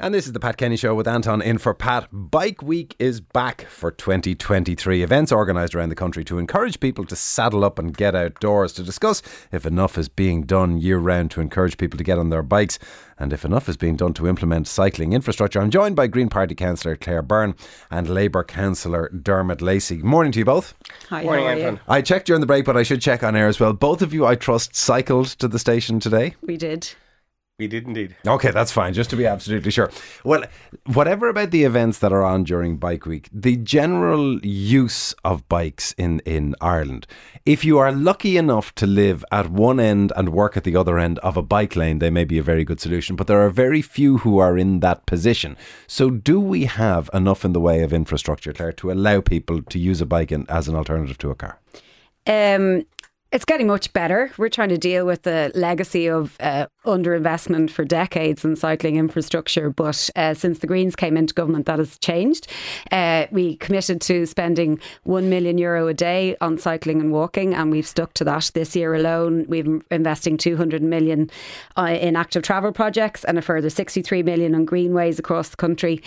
And this is the Pat Kenny Show with Anton in for Pat. Bike Week is back for 2023. Events organised around the country to encourage people to saddle up and get outdoors. To discuss if enough is being done year round to encourage people to get on their bikes and if enough is being done to implement cycling infrastructure, I'm joined by Green Party Councillor Claire Byrne and Labour Councillor Dermot Lacey. Morning to you both. Hi, morning, Anton. I checked during the break, but I should check on air as well. Both of you, I trust, cycled to the station today? We did. We did indeed. Okay, that's fine, just to be absolutely sure. Well, whatever about the events that are on during Bike Week, the general use of bikes in Ireland, if you are lucky enough to live at one end and work at the other end of a bike lane, they may be a very good solution, but there are very few who are in that position. So do we have enough in the way of infrastructure, Claire, to allow people to use a bike as an alternative to a car? It's getting much better. We're trying to deal with the legacy of underinvestment for decades in cycling infrastructure, but since the Greens came into government, that has changed. We committed to spending €1 million a day on cycling and walking, and we've stuck to that. This year alone, we're investing €200 million in active travel projects and a further €63 million on greenways across the country.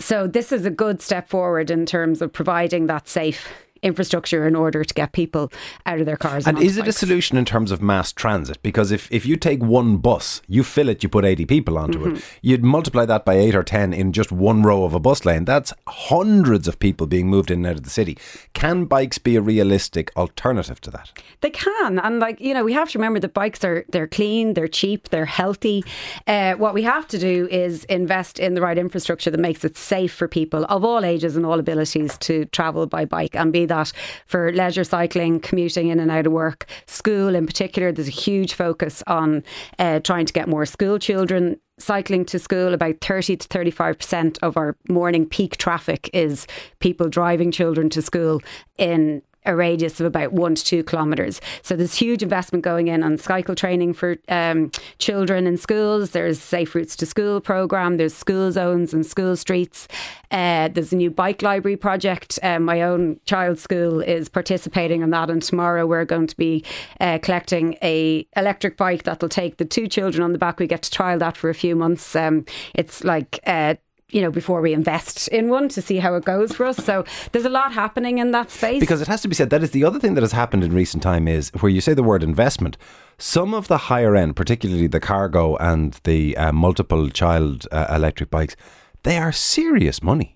So this is a good step forward in terms of providing that safe infrastructure in order to get people out of their cars. And is it a solution in terms of mass transit? Because if you take one bus, you fill it, you put 80 people onto it, you'd multiply that by 8 or 10 in just one row of a bus lane. That's hundreds of people being moved in and out of the city. Can bikes be a realistic alternative to that? They can. And we have to remember that bikes they're clean, they're cheap, they're healthy. What we have to do is invest in the right infrastructure that makes it safe for people of all ages and all abilities to travel by bike, and be that for leisure cycling, commuting in and out of work, school in particular. There's a huge focus on trying to get more school children cycling to school. About 30 to 35% of our morning peak traffic is people driving children to school in a radius of about 1 to 2 kilometres. So there's huge investment going in on cycle training for children in schools. There's Safe Routes to School programme. There's school zones and school streets. There's a new bike library project. My own child's school is participating in that, and tomorrow we're going to be collecting a electric bike that'll take the two children on the back. We get to trial that for a few months. It's like before we invest in one, to see how it goes for us. So there's a lot happening in that space. Because it has to be said, that is the other thing that has happened in recent time is where you say the word investment, some of the higher end, particularly the cargo and the multiple child electric bikes, they are serious money.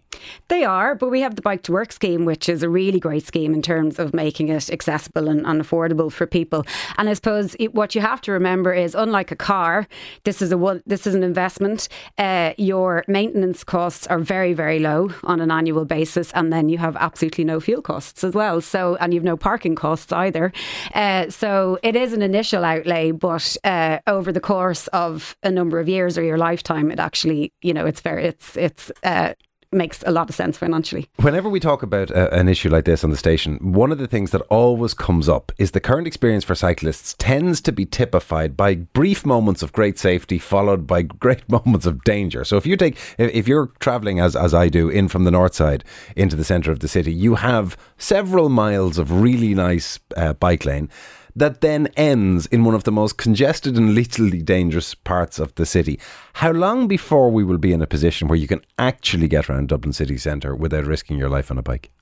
They are, but we have the Bike to Work scheme, which is a really great scheme in terms of making it accessible and affordable for people. And I suppose what you have to remember is, unlike a car, this is an investment. Your maintenance costs are very, very low on an annual basis, and then you have absolutely no fuel costs as well. So, and you've no parking costs either. So it is an initial outlay, but over the course of a number of years or your lifetime, it actually, it's makes a lot of sense financially. Whenever we talk about an issue like this on the station, one of the things that always comes up is the current experience for cyclists tends to be typified by brief moments of great safety followed by great moments of danger. So if you're travelling as I do in from the north side into the centre of the city, you have several miles of really nice bike lane that then ends in one of the most congested and lethally dangerous parts of the city. How long before we will be in a position where you can actually get around Dublin city centre without risking your life on a bike?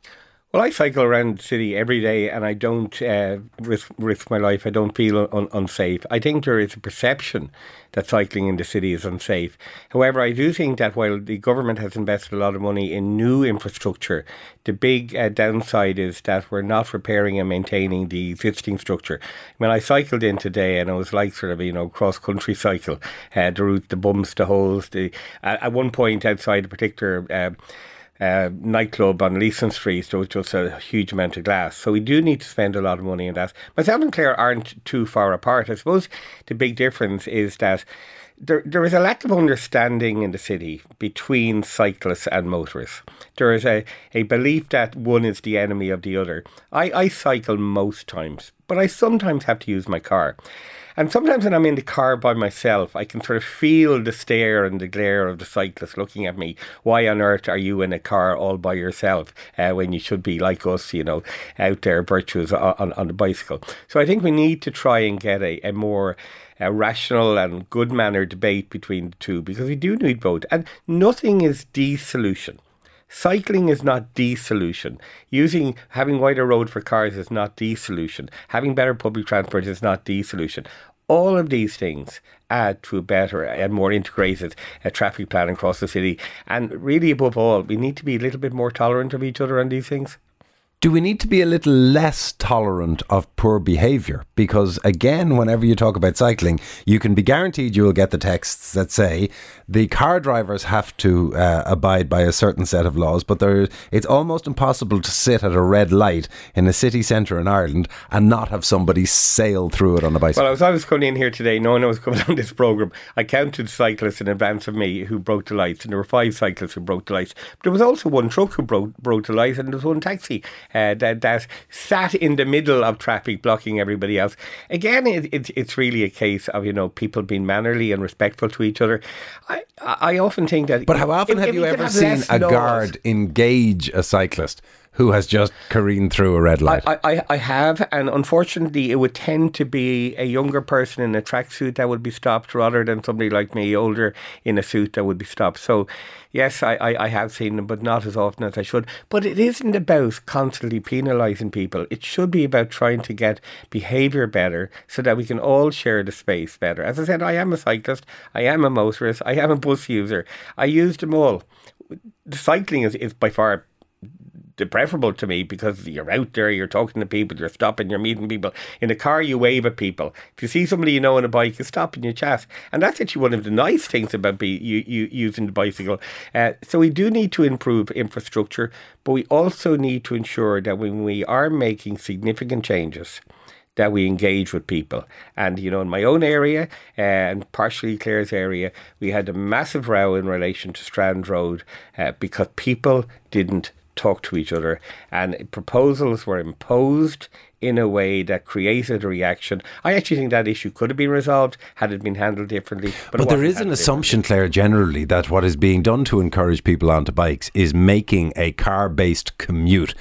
Well, I cycle around the city every day, and I don't risk my life. I don't feel unsafe. I think there is a perception that cycling in the city is unsafe. However, I do think that while the government has invested a lot of money in new infrastructure, the big downside is that we're not repairing and maintaining the existing structure. When I cycled in today, and it was like sort of cross-country cycle, the route, the bumps, the holes. At one point outside a particular nightclub on Leeson Street, so it's just a huge amount of glass. So we do need to spend a lot of money on that. Myself and Claire aren't too far apart. I suppose the big difference is that there is a lack of understanding in the city between cyclists and motorists. There is a belief that one is the enemy of the other. I cycle most times but I sometimes have to use my car. And sometimes when I'm in the car by myself, I can sort of feel the stare and the glare of the cyclist looking at me. Why on earth are you in a car all by yourself when you should be like us, you know, out there virtuous on the bicycle? So I think we need to try and get a more rational and good-mannered debate between the two, because we do need both. And nothing is the solution. Cycling is not the solution. Having wider road for cars is not the solution. Having better public transport is not the solution. All of these things add to a better and more integrated traffic plan across the city. And really, above all, we need to be a little bit more tolerant of each other on these things. Do we need to be a little less tolerant of poor behaviour? Because again, whenever you talk about cycling, you can be guaranteed you will get the texts that say the car drivers have to abide by a certain set of laws, but it's almost impossible to sit at a red light in a city centre in Ireland and not have somebody sail through it on a bicycle. Well, as I was coming in here today, knowing I was coming on this programme, I counted cyclists in advance of me who broke the lights, and there were 5 cyclists who broke the lights. But there was also one truck who broke the lights, and there was one taxi that sat in the middle of traffic blocking everybody else. Again, it's really a case of, you know, people being mannerly and respectful to each other. I often think that... But how often have you ever seen a guard engage a cyclist who has just careened through a red light? I have, and unfortunately it would tend to be a younger person in a tracksuit that would be stopped rather than somebody like me, older, in a suit that would be stopped. So yes, I have seen them, but not as often as I should. But it isn't about constantly penalising people. It should be about trying to get behaviour better so that we can all share the space better. As I said, I am a cyclist, I am a motorist, I am a bus user. I use them all. The cycling is by far preferable to me, because you're out there, you're talking to people, you're stopping, you're meeting people. In the car, you wave at people. If you see somebody you know on a bike, you stop and you chat. And that's actually one of the nice things about using the bicycle. So we do need to improve infrastructure, but we also need to ensure that when we are making significant changes, that we engage with people. And, you know, in my own area and partially Claire's area, we had a massive row in relation to Strand Road because people didn't talk to each other, and proposals were imposed in a way that created a reaction. I actually think that issue could have been resolved had it been handled differently. But there is an assumption, Claire, generally that what is being done to encourage people onto bikes is making a car-based commute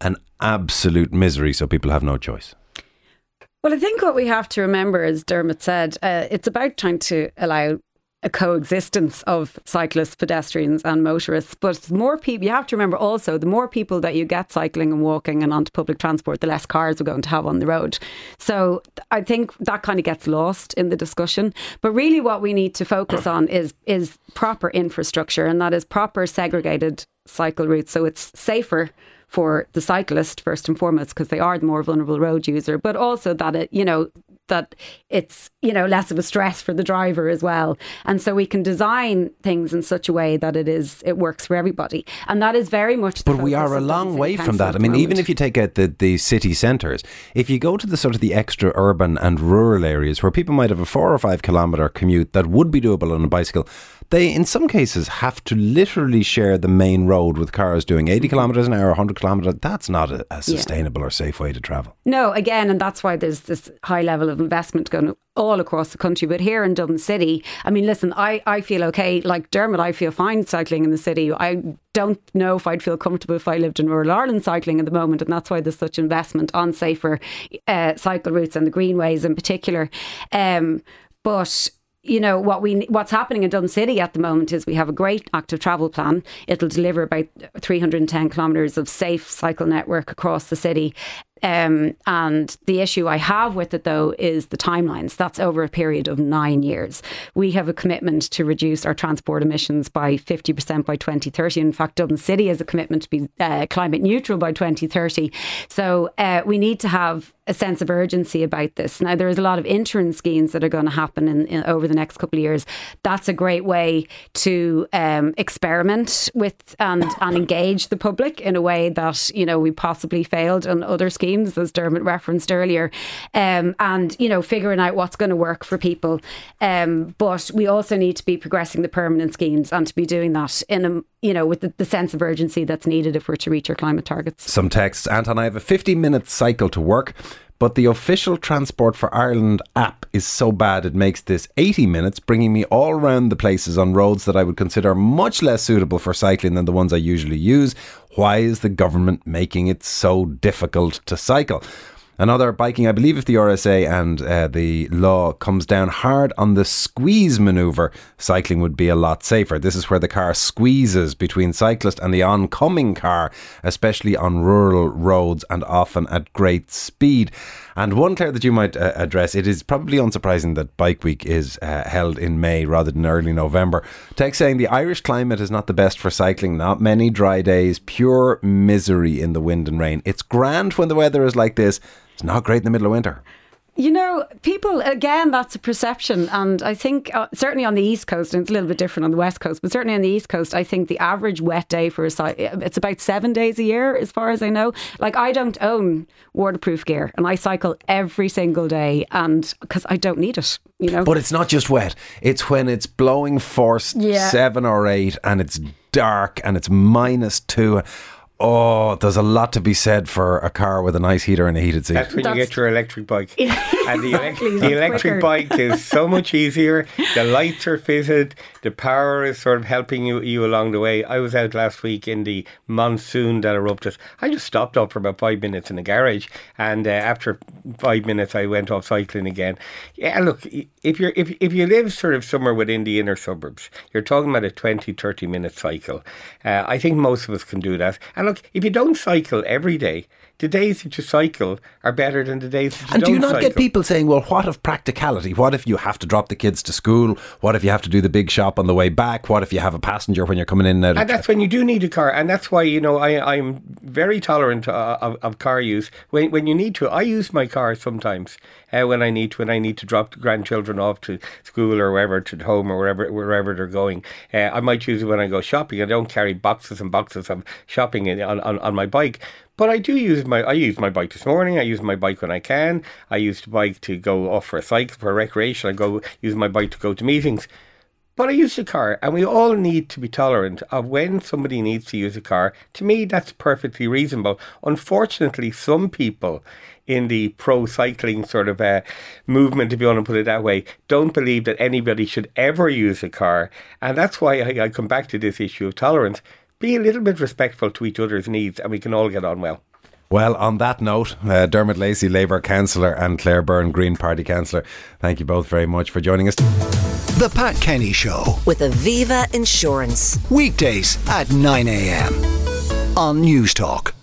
an absolute misery, so people have no choice. Well, I think what we have to remember, as Dermot said, it's about trying to allow a coexistence of cyclists, pedestrians and motorists. But more people, you have to remember also, the more people that you get cycling and walking and onto public transport, the less cars we're going to have on the road. So I think that kind of gets lost in the discussion. But really what we need to focus on is proper infrastructure, and that is proper segregated cycle routes. So it's safer for the cyclist, first and foremost, because they are the more vulnerable road user, but also that it, you know, that it's, you know, less of a stress for the driver as well. And so we can design things in such a way that it works for everybody. And that is very much... But we are a long way from that. I mean, even if you take out the city centres, if you go to the sort of the extra urban and rural areas where people might have a 4 or 5 kilometre commute that would be doable on a bicycle, they in some cases have to literally share the main road with cars doing 80 kilometres an hour, 100 kilometres. That's not a sustainable or safe way to travel. No, again, and that's why there's this high level of investment going all across the country. But here in Dublin City, I mean, listen, I feel okay. Like Dermot, I feel fine cycling in the city. I don't know if I'd feel comfortable if I lived in rural Ireland cycling at the moment. And that's why there's such investment on safer cycle routes and the greenways in particular. But you know, what's happening in Dublin City at the moment is we have a great active travel plan. It'll deliver about 310 kilometres of safe cycle network across the city. And the issue I have with it, though, is the timelines. That's over a period of 9 years. We have a commitment to reduce our transport emissions by 50% by 2030. In fact, Dublin City has a commitment to be climate neutral by 2030. So we need to have a sense of urgency about this. Now, there is a lot of interim schemes that are going to happen in over the next couple of years. That's a great way to experiment with and engage the public in a way that, you know, we possibly failed on other schemes, as Dermot referenced earlier, and, you know, figuring out what's going to work for people. But we also need to be progressing the permanent schemes, and to be doing that in a, you know, with the sense of urgency that's needed if we're to reach our climate targets. Some texts. Anton, I have a 50-minute cycle to work, But the official Transport for Ireland app is so bad it makes this 80 minutes, bringing me all round the places on roads that I would consider much less suitable for cycling than the ones I usually use. Why is the government making it so difficult to cycle? Another biking, I believe if the RSA and the law comes down hard on the squeeze manoeuvre, cycling would be a lot safer. This is where the car squeezes between cyclist and the oncoming car, especially on rural roads and often at great speed. And one, Claire, that you might address, it is probably unsurprising that Bike Week is held in May rather than early November. Text saying the Irish climate is not the best for cycling. Not many dry days, pure misery in the wind and rain. It's grand when the weather is like this. It's not great in the middle of winter. You know, people, again, that's a perception. And I think certainly on the East Coast, and it's a little bit different on the West Coast, but certainly on the East Coast, I think the average wet day for a cycle, it's about 7 days a year, as far as I know. Like, I don't own waterproof gear and I cycle every single day, and because I don't need it, you know. But it's not just wet. It's when it's blowing force 7 or 8 and it's dark and it's -2. Oh, there's a lot to be said for a car with a nice heater and a heated seat. That's when you get your electric bike. And the electric bike is so much easier. The lights are fitted. The power is sort of helping you along the way. I was out last week in the monsoon that erupted. I just stopped up for about 5 minutes in the garage. And after 5 minutes, I went off cycling again. Yeah, look, if you live sort of somewhere within the inner suburbs, you're talking about a 20, 30-minute cycle. I think most of us can do that. And look, if you don't cycle every day, the days that you cycle are better than the days that you don't cycle. And do you not get people saying, well, what of practicality? What if you have to drop the kids to school? What if you have to do the big shop on the way back? What if you have a passenger when you're coming in and out? And that's when you do need a car. And that's why, you know, I'm very tolerant of car use. When you need to, I use my car sometimes when I need to drop the grandchildren off to school or wherever, to home or wherever they're going. I might use it when I go shopping. I don't carry boxes and boxes of shopping on my bike. But I do use I use my bike this morning. I use my bike when I can. I use the bike to go off for a cycle, for recreation. I go use my bike to go to meetings. But I use the car, and we all need to be tolerant of when somebody needs to use a car. To me, that's perfectly reasonable. Unfortunately, some people in the pro-cycling sort of movement, if you want to put it that way, don't believe that anybody should ever use a car. And that's why I come back to this issue of tolerance. Be a little bit respectful to each other's needs and we can all get on well. Well, on that note, Dermot Lacey, Labour Councillor, and Claire Byrne, Green Party Councillor, thank you both very much for joining us. The Pat Kenny Show with Aviva Insurance. Weekdays at 9 a.m. on News Talk.